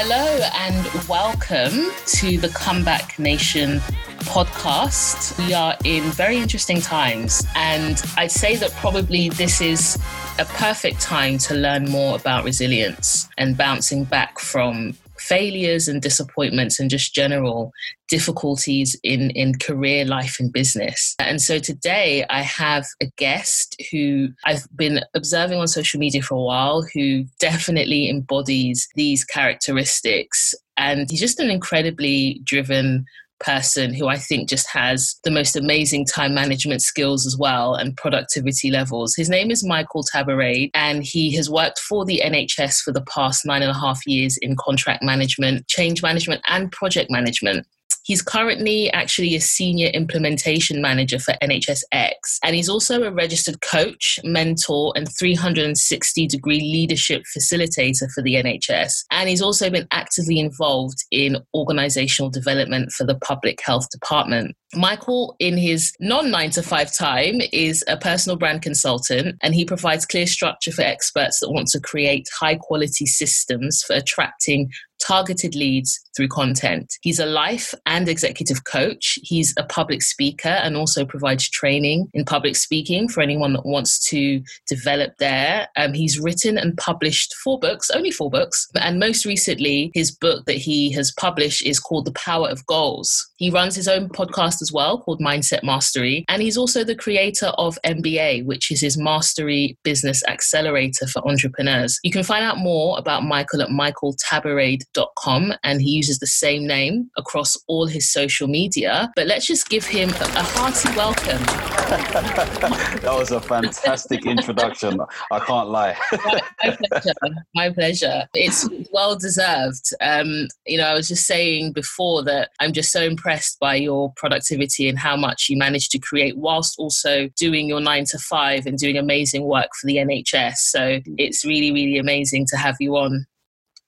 Hello and welcome to the Comeback Nation podcast. We are in very interesting times, and I'd say that probably this is a perfect time to learn more about resilience and bouncing back from failures and disappointments and just general difficulties in career, life and business. And so today I have a guest who I've been observing on social media for a while, who definitely embodies these characteristics. And he's just an incredibly driven person who I think just has the most amazing time management skills as well and productivity levels. His name is Michael Tabaret, and he has worked for the NHS for the past 9.5 years in contract management, change management and project management. He's currently actually a senior implementation manager for NHSX, and he's also a registered coach, mentor, and 360-degree leadership facilitator for the NHS. And he's also been actively involved in organisational development for the public health department. Michael, in his non-9-to-5 time, is a personal brand consultant, and he provides clear structure for experts that want to create high-quality systems for attracting targeted leads through content. He's a life and executive coach. He's a public speaker and also provides training in public speaking for anyone that wants to develop there. He's written and published 4 books, only 4 books. And most recently, his book that he has published is called The Power of Goals. He runs his own podcast as well called Mindset Mastery. And he's also the creator of MBA, which is his Mastery Business Accelerator for entrepreneurs. You can find out more about Michael at michaeltaborade.com, and he uses the same name across all his social media. But let's just give him a hearty welcome. That was a fantastic introduction. I can't lie. My pleasure. It's well deserved. I was just saying before that I'm just so impressed by your productivity and how much you manage to create whilst also doing your 9-to-5 and doing amazing work for the NHS. So it's really, really amazing to have you on.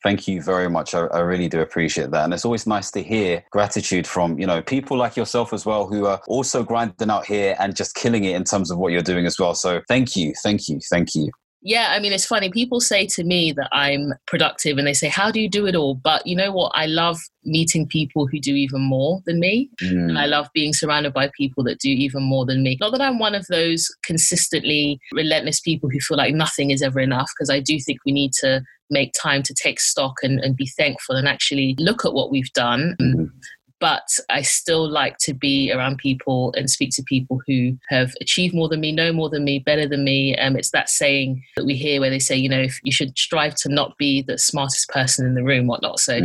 Thank you very much. I really do appreciate that. And it's always nice to hear gratitude from, people like yourself as well, who are also grinding out here and just killing it in terms of what you're doing as well. So thank you. Yeah, it's funny. People say to me that I'm productive and they say, how do you do it all? But you know what? I love meeting people who do even more than me. And I love being surrounded by people that do even more than me. Not that I'm one of those consistently relentless people who feel like nothing is ever enough, because I do think we need to make time to take stock and be thankful and actually look at what we've done. But I still like to be around people and speak to people who have achieved more than me, know more than me, better than me. It's that saying that we hear where they say, if you should strive to not be the smartest person in the room, whatnot. So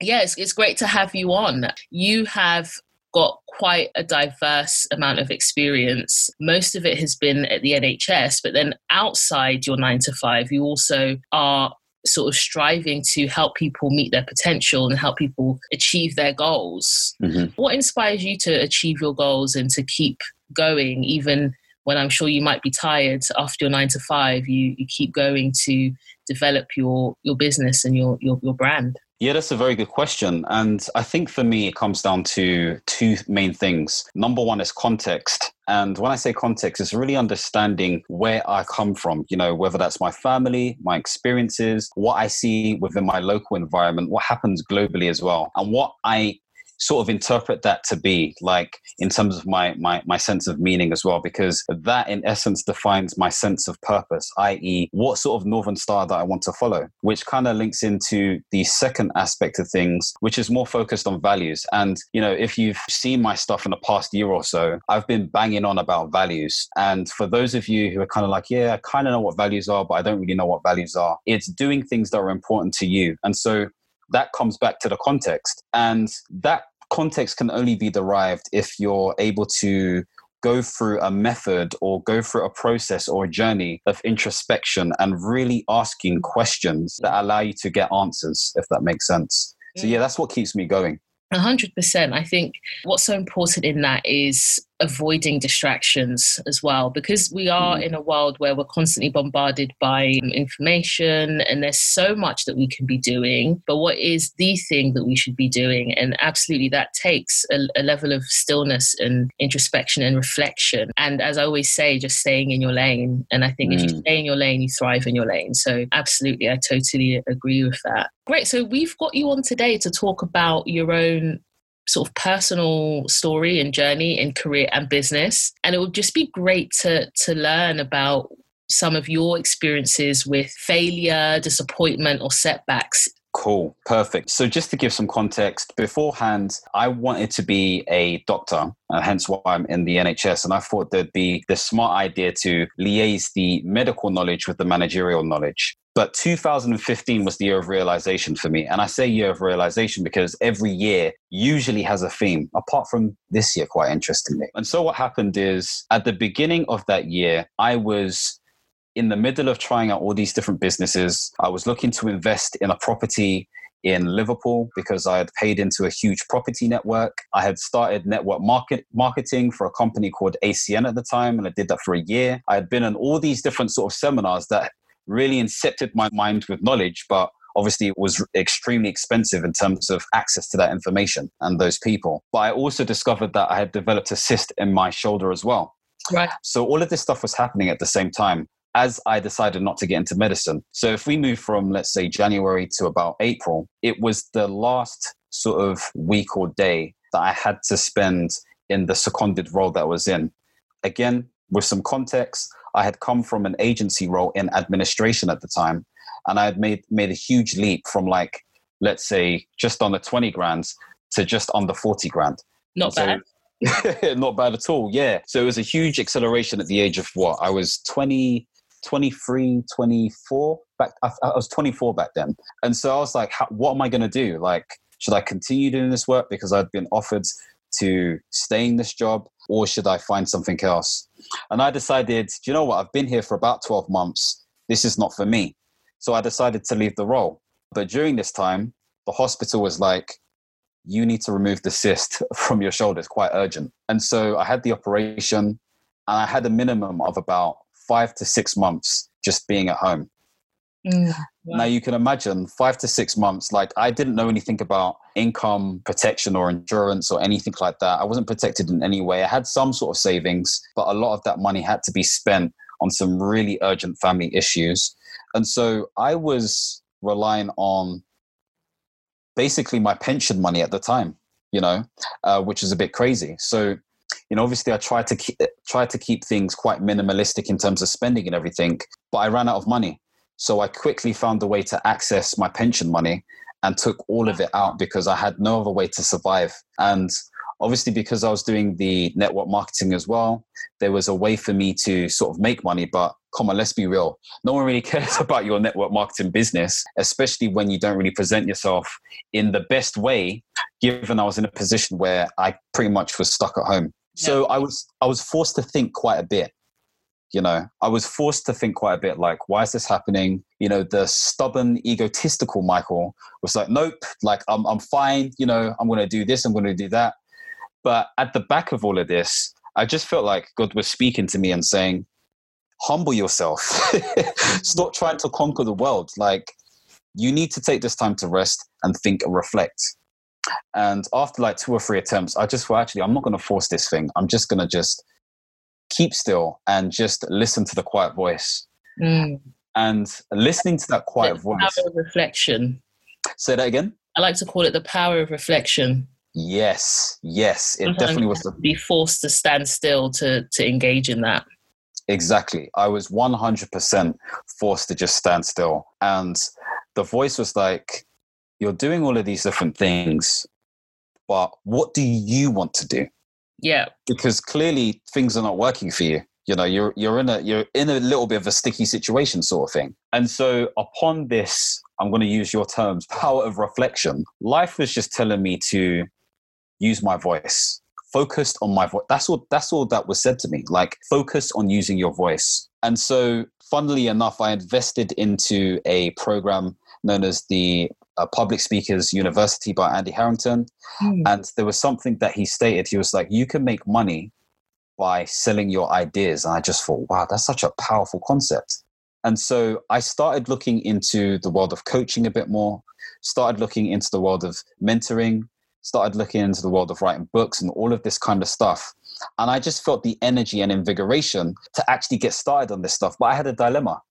yeah, it's great to have you on. You have got quite a diverse amount of experience. Most of it has been at the NHS, but then outside your 9-to-5, you also are sort of striving to help people meet their potential and help people achieve their goals. What inspires you to achieve your goals and to keep going, even when I'm sure you might be tired after your 9-to-5, you keep going to develop your business and your brand? Yeah, that's a very good question. And I think for me, it comes down to two main things. Number one is context. And when I say context, it's really understanding where I come from, whether that's my family, my experiences, what I see within my local environment, what happens globally as well, and what I sort of interpret that to be like in terms of my sense of meaning as well, because that in essence defines my sense of purpose, i.e. what sort of Northern Star that I want to follow, which kind of links into the second aspect of things, which is more focused on values. And, if you've seen my stuff in the past year or so, I've been banging on about values. And for those of you who are kind of like, yeah, I kind of know what values are, but I don't really know what values are. It's doing things that are important to you. And so that comes back to the context, and that context can only be derived if you're able to go through a method or go through a process or a journey of introspection and really asking questions that allow you to get answers, if that makes sense. So yeah, that's what keeps me going. 100%. I think what's so important in that is avoiding distractions as well, because we are in a world where we're constantly bombarded by information, and there's so much that we can be doing, but what is the thing that we should be doing? And absolutely that takes a level of stillness and introspection and reflection, and as I always say, just staying in your lane. And I think if you stay in your lane, you thrive in your lane. So absolutely, I totally agree with that. Great, so we've got you on today to talk about your own sort of personal story and journey in career and business. And it would just be great to learn about some of your experiences with failure, disappointment, or setbacks. Cool. Perfect. So just to give some context, beforehand, I wanted to be a doctor, hence why I'm in the NHS. And I thought there'd be the smart idea to liaise the medical knowledge with the managerial knowledge. But 2015 was the year of realization for me. And I say year of realization because every year usually has a theme, apart from this year, quite interestingly. And so what happened is at the beginning of that year, I was in the middle of trying out all these different businesses. I was looking to invest in a property in Liverpool because I had paid into a huge property network. I had started network marketing for a company called ACN at the time, and I did that for a year. I had been on all these different sort of seminars that really incepted my mind with knowledge, but obviously it was extremely expensive in terms of access to that information and those people. But I also discovered that I had developed a cyst in my shoulder as well. Right. So all of this stuff was happening at the same time as I decided not to get into medicine. So if we move from, let's say, January to about April, it was the last sort of week or day that I had to spend in the seconded role that I was in. Again, with some context, I had come from an agency role in administration at the time, and I had made a huge leap from, like, let's say, just under 20 grand to just under 40 grand. Not bad. Not bad at all, yeah. So it was a huge acceleration at the age of what? I was 20... 23, 24 back. I was 24 back then. And so I was like, what am I going to do? Like, should I continue doing this work because I'd been offered to stay in this job, or should I find something else? And I decided, do you know what? I've been here for about 12 months. This is not for me. So I decided to leave the role. But during this time, the hospital was like, you need to remove the cyst from your shoulder. It's quite urgent. And so I had the operation, and I had a minimum of about 5 to 6 months just being at home. Yeah. Now you can imagine 5 to 6 months, like I didn't know anything about income protection or insurance or anything like that. I wasn't protected in any way. I had some sort of savings, but a lot of that money had to be spent on some really urgent family issues. And so I was relying on basically my pension money at the time, you know, which is a bit crazy. So you know, obviously I tried to keep things quite minimalistic in terms of spending and everything, but I ran out of money. So I quickly found a way to access my pension money and took all of it out because I had no other way to survive. And obviously because I was doing the network marketing as well, there was a way for me to sort of make money, but come on, let's be real. No one really cares about your network marketing business, especially when you don't really present yourself in the best way, given I was in a position where I pretty much was stuck at home. So I was forced to think quite a bit, you know, like, why is this happening? You know, the stubborn, egotistical Michael was like, nope, like I'm fine. You know, I'm going to do this. I'm going to do that. But at the back of all of this, I just felt like God was speaking to me and saying, humble yourself. Stop trying to conquer the world. Like, you need to take this time to rest and think and reflect. And after like 2 or 3 attempts, I just thought, actually, I'm not going to force this thing. I'm just going to just keep still and just listen to the quiet voice. And listening to that quiet voice. The power of reflection. Say that again? I like to call it the power of reflection. Yes. It definitely was. Be forced to stand still to engage in that. Exactly. I was 100% forced to just stand still. And the voice was like, you're doing all of these different things, but what do you want to do? Yeah. Because clearly things are not working for you. You know, you're in a little bit of a sticky situation sort of thing. And so upon this, I'm going to use your terms, power of reflection. Life was just telling me to use my voice, focused on my voice. That's all that was said to me, like focus on using your voice. And so funnily enough, I invested into a program known as the Public Speakers University by Andy Harrington. And there was something that he stated. He was like, you can make money by selling your ideas. And I just thought, wow, that's such a powerful concept. And so I started looking into the world of coaching a bit more, started looking into the world of mentoring, started looking into the world of writing books and all of this kind of stuff. And I just felt the energy and invigoration to actually get started on this stuff. But I had a dilemma.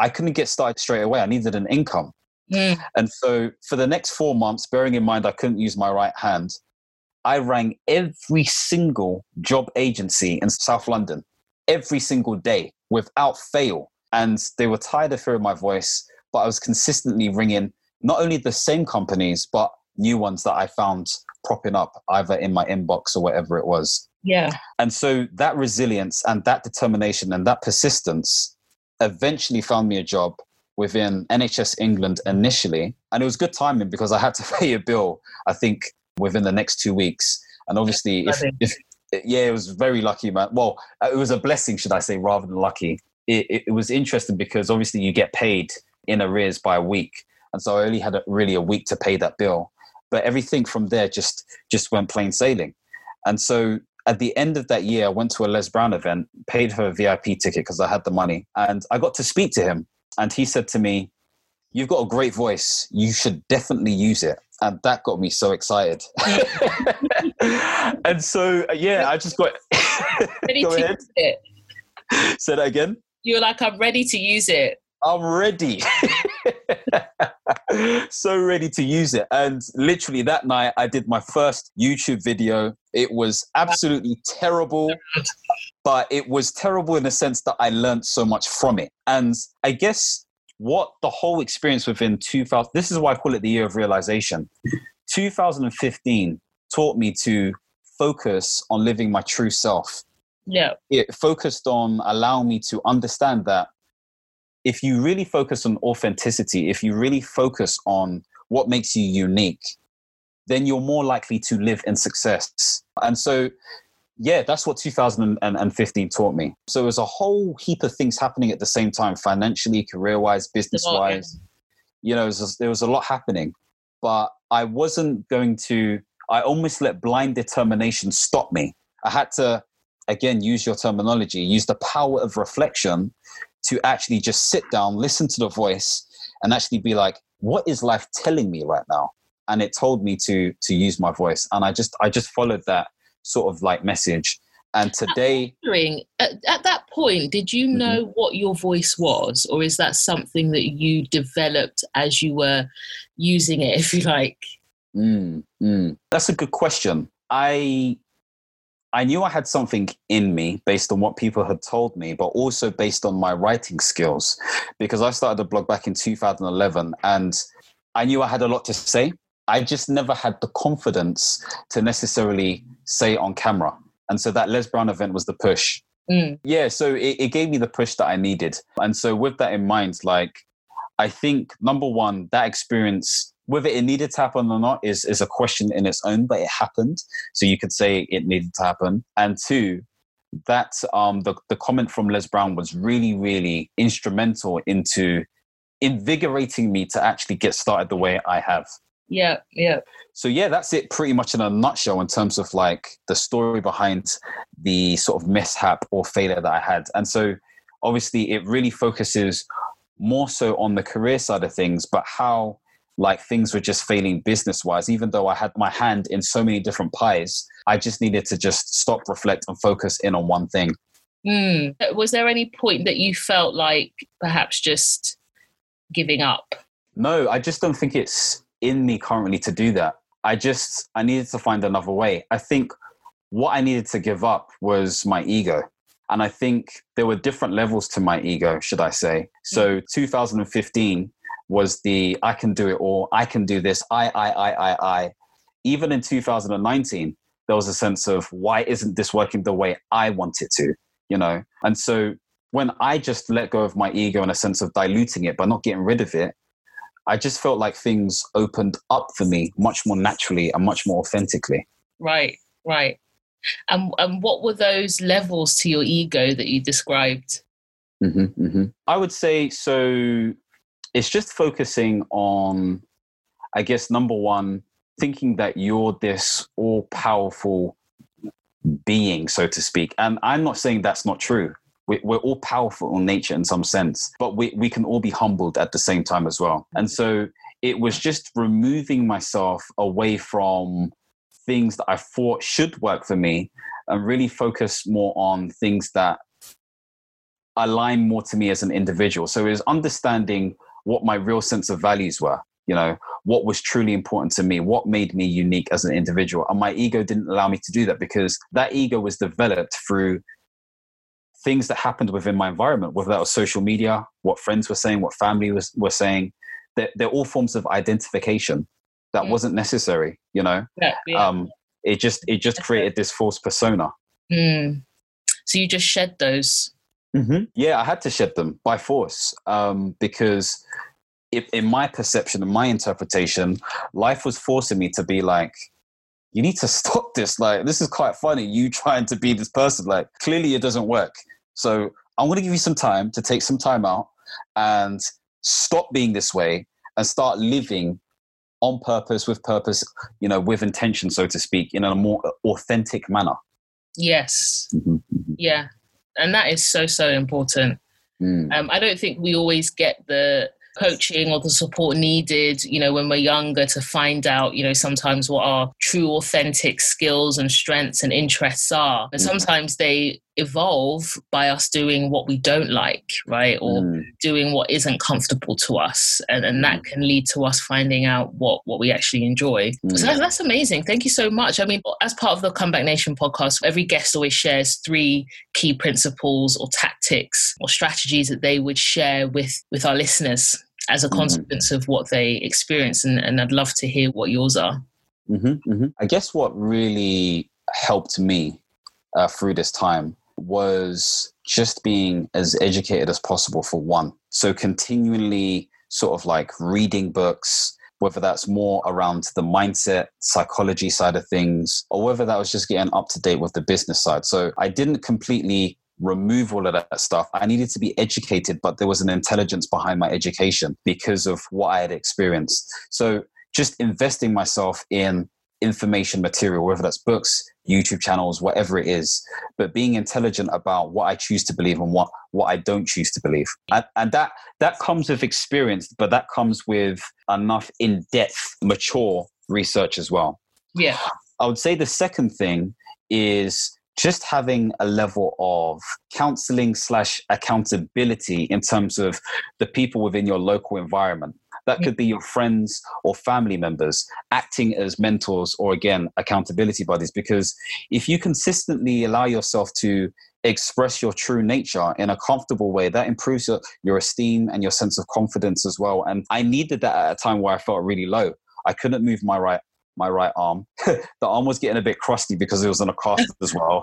I couldn't get started straight away. I needed an income. Yeah. And so for the next 4 months, bearing in mind I couldn't use my right hand, I rang every single job agency in South London, every single day without fail. And they were tired of hearing my voice, but I was consistently ringing not only the same companies, but new ones that I found propping up either in my inbox or whatever it was. Yeah. And so that resilience and that determination and that persistence eventually found me a job within NHS England initially. And it was good timing because I had to pay a bill, I think, within the next 2 weeks. And obviously, it was very lucky, man. Well, it was a blessing, should I say, rather than lucky. It was interesting because obviously you get paid in arrears by a week. And so I only had a week to pay that bill. But everything from there just went plain sailing. And so at the end of that year, I went to a Les Brown event, paid her a VIP ticket because I had the money. And I got to speak to him. And he said to me, "You've got a great voice. You should definitely use it." And that got me so excited. And so, yeah, I just got... ready go to ahead. Use it. Say that again? You're like, "I'm ready to use it. I'm ready." So ready to use it. And literally that night I did my first YouTube video. It was absolutely terrible, but it was terrible in the sense that I learned so much from it. And I guess what the whole experience within 2000, this is why I call it the year of realization. 2015 taught me to focus on living my true self. Yeah. It focused on allowing me to understand that if you really focus on authenticity, if you really focus on what makes you unique, then you're more likely to live in success. And so, yeah, that's what 2015 taught me. So it was a whole heap of things happening at the same time, financially, career-wise, business-wise. You know, there was a lot happening. But I almost let blind determination stop me. I had to, again, use your terminology, use the power of reflection to actually just sit down, listen to the voice, and actually be like, what is life telling me right now? And it told me to use my voice. And I just followed that sort of like message. And today... I'm wondering, at that point, did you know what your voice was? Or is that something that you developed as you were using it, if you like? That's a good question. I knew I had something in me based on what people had told me, but also based on my writing skills, because I started a blog back in 2011 and I knew I had a lot to say. I just never had the confidence to necessarily say on camera. And so that Les Brown event was the push. Yeah. So it gave me the push that I needed. And so with that in mind, like, I think number one, that experience, whether it needed to happen or not is a question in its own, but it happened. So you could say it needed to happen. And two, that the comment from Les Brown was really, really instrumental into invigorating me to actually get started the way I have. Yeah, yeah. So yeah, that's it pretty much in a nutshell in terms of like the story behind the sort of mishap or failure that I had. And so obviously it really focuses more so on the career side of things, but how... like things were just failing business-wise, even though I had my hand in so many different pies, I just needed to just stop, reflect, and focus in on one thing. Was there any point that you felt like perhaps just giving up? No, I just don't think it's in me currently to do that. I needed to find another way. I think what I needed to give up was my ego. And I think there were different levels to my ego, should I say. So 2015... was the I can do it all, I can do this, I. Even in 2019, there was a sense of why isn't this working the way I want it to, you know? And so when I just let go of my ego in a sense of diluting it but not getting rid of it, I just felt like things opened up for me much more naturally and much more authentically. Right. And what were those levels to your ego that you described? I would say so... It's just focusing on, I guess, number one, thinking that you're this all-powerful being, so to speak. And I'm not saying that's not true. We're all powerful in nature in some sense, but we can all be humbled at the same time as well. And so it was just removing myself away from things that I thought should work for me and really focus more on things that align more to me as an individual. So it was understanding what my real sense of values were, you know, what was truly important to me, what made me unique as an individual. And my ego didn't allow me to do that, because that ego was developed through things that happened within my environment, whether that was social media, what friends were saying, what family were saying. They're all forms of identification that wasn't necessary, you know. It just created this false persona. So you just shed those. Yeah, I had to shed them by force, because in my perception and my interpretation, life was forcing me to be like, you need to stop this. Like, this is quite funny, you trying to be this person. Like, clearly it doesn't work. So I'm going to give you some time to take some time out and stop being this way and start living on purpose, with purpose, you know, with intention, so to speak, in a more authentic manner. Yes. Yeah. And that is so, so important. I don't think we always get the coaching or the support needed, you know, when we're younger, to find out, you know, sometimes what our true authentic skills and strengths and interests are. And sometimes they evolve by us doing what we don't like, right? Or doing what isn't comfortable to us. And that can lead to us finding out what we actually enjoy. So that's amazing. Thank you so much. I mean, as part of the Comeback Nation podcast, every guest always shares three key principles or tactics or strategies that they would share with our listeners as a consequence of what they experience. And I'd love to hear what yours are. I guess what really helped me through this time was just being as educated as possible, for one. So continually sort of like reading books, whether that's more around the mindset, psychology side of things, or whether that was just getting up to date with the business side. So I didn't completely remove all of that stuff. I needed to be educated, but there was an intelligence behind my education because of what I had experienced. So just investing myself in information material, whether that's books, YouTube channels, whatever it is, but being intelligent about what I choose to believe and what I don't choose to believe. And that comes with experience, but that comes with enough in-depth, mature research as well. Yeah. I would say the second thing is just having a level of counseling/accountability in terms of the people within your local environment. That could be your friends or family members acting as mentors or, again, accountability buddies. Because if you consistently allow yourself to express your true nature in a comfortable way, that improves your esteem and your sense of confidence as well. And I needed that at a time where I felt really low. I couldn't move my right arm. The arm was getting a bit crusty because it was on a cast as well.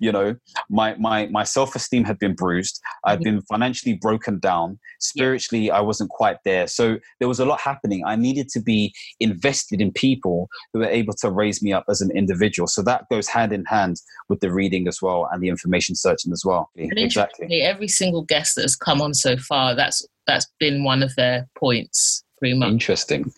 You know, my self-esteem had been bruised. I'd been financially broken down. Spiritually, I wasn't quite there. So there was a lot happening. I needed to be invested in people who were able to raise me up as an individual. So that goes hand in hand with the reading as well and the information searching as well. And exactly. Every single guest that has come on so far, that's been one of their points. Pretty much. Interesting.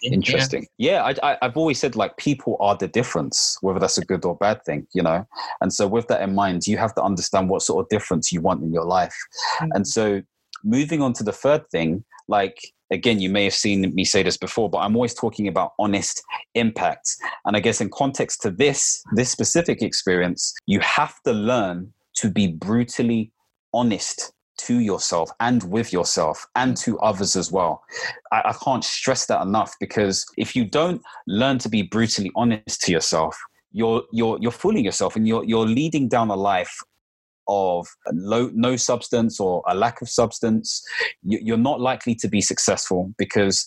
Yeah, I've always said, like, people are the difference, whether that's a good or bad thing, you know. And so with that in mind, you have to understand what sort of difference you want in your life. And so moving on to the third thing, like, again, you may have seen me say this before, but I'm always talking about honest impact. And I guess in context to this specific experience, you have to learn to be brutally honest to yourself and with yourself and to others as well. I can't stress that enough, because if you don't learn to be brutally honest to yourself, you're fooling yourself, and you're leading down a life of no substance or a lack of substance. You're not likely to be successful, because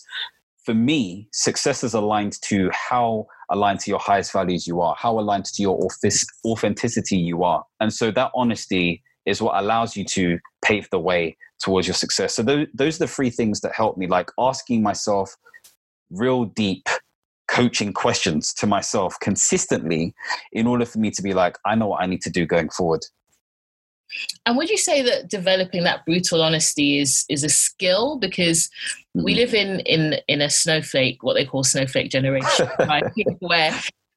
for me, success is aligned to your highest values you are, how aligned to your authenticity you are. And so that honesty is what allows you to pave the way towards your success. So those are the three things that helped me, like asking myself real deep coaching questions to myself consistently in order for me to be like, I know what I need to do going forward. And would you say that developing that brutal honesty is a skill? Because we live in a snowflake, what they call snowflake generation, right? Where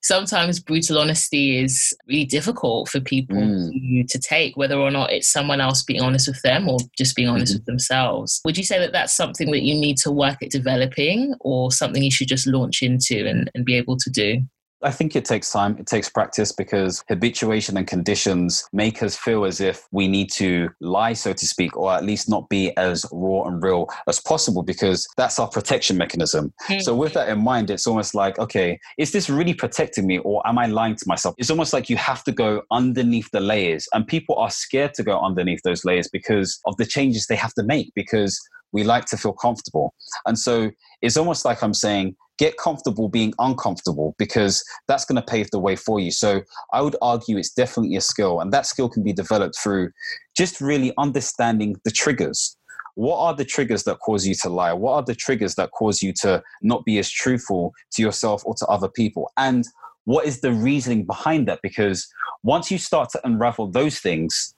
sometimes brutal honesty is really difficult for people to take, whether or not it's someone else being honest with them or just being honest with themselves. Would you say that that's something that you need to work at developing, or something you should just launch into and be able to do? I think it takes time. It takes practice, because habituation and conditions make us feel as if we need to lie, so to speak, or at least not be as raw and real as possible, because that's our protection mechanism. So with that in mind, it's almost like, okay, is this really protecting me, or am I lying to myself? It's almost like you have to go underneath the layers, and people are scared to go underneath those layers because of the changes they have to make, because we like to feel comfortable. And so it's almost like I'm saying, get comfortable being uncomfortable, because that's going to pave the way for you. So I would argue it's definitely a skill, and that skill can be developed through just really understanding the triggers. What are the triggers that cause you to lie? What are the triggers that cause you to not be as truthful to yourself or to other people? And what is the reasoning behind that? Because once you start to unravel those things,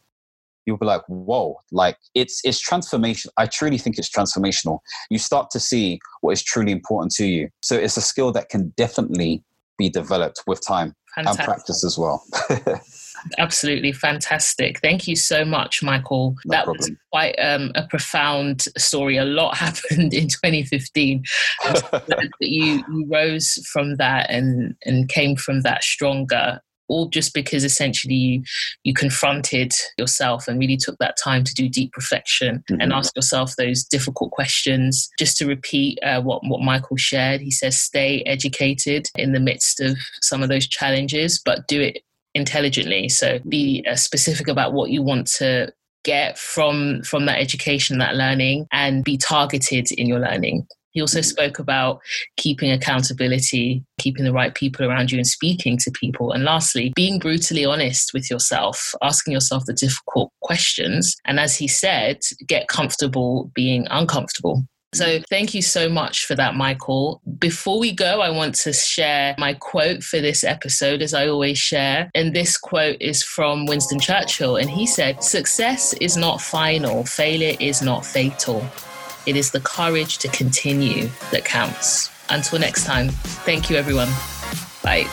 you'll be like, whoa, like it's transformation. I truly think it's transformational. You start to see what is truly important to you. So it's a skill that can definitely be developed with time and practice as well. Absolutely fantastic. Thank you so much, Michael. No problem. Was quite a profound story. A lot happened in 2015. I'm so glad that you rose from that and came from that stronger. All just because essentially you confronted yourself and really took that time to do deep reflection and ask yourself those difficult questions. Just to repeat what Michael shared, he says, stay educated in the midst of some of those challenges, but do it intelligently. So be specific about what you want to get from that education, that learning, and be targeted in your learning. He also spoke about keeping accountability, keeping the right people around you, and speaking to people. And lastly, being brutally honest with yourself, asking yourself the difficult questions. And as he said, get comfortable being uncomfortable. So thank you so much for that, Michael. Before we go, I want to share my quote for this episode, as I always share. And this quote is from Winston Churchill. And he said, "Success is not final. Failure is not fatal. It is the courage to continue that counts." Until next time, thank you, everyone. Bye.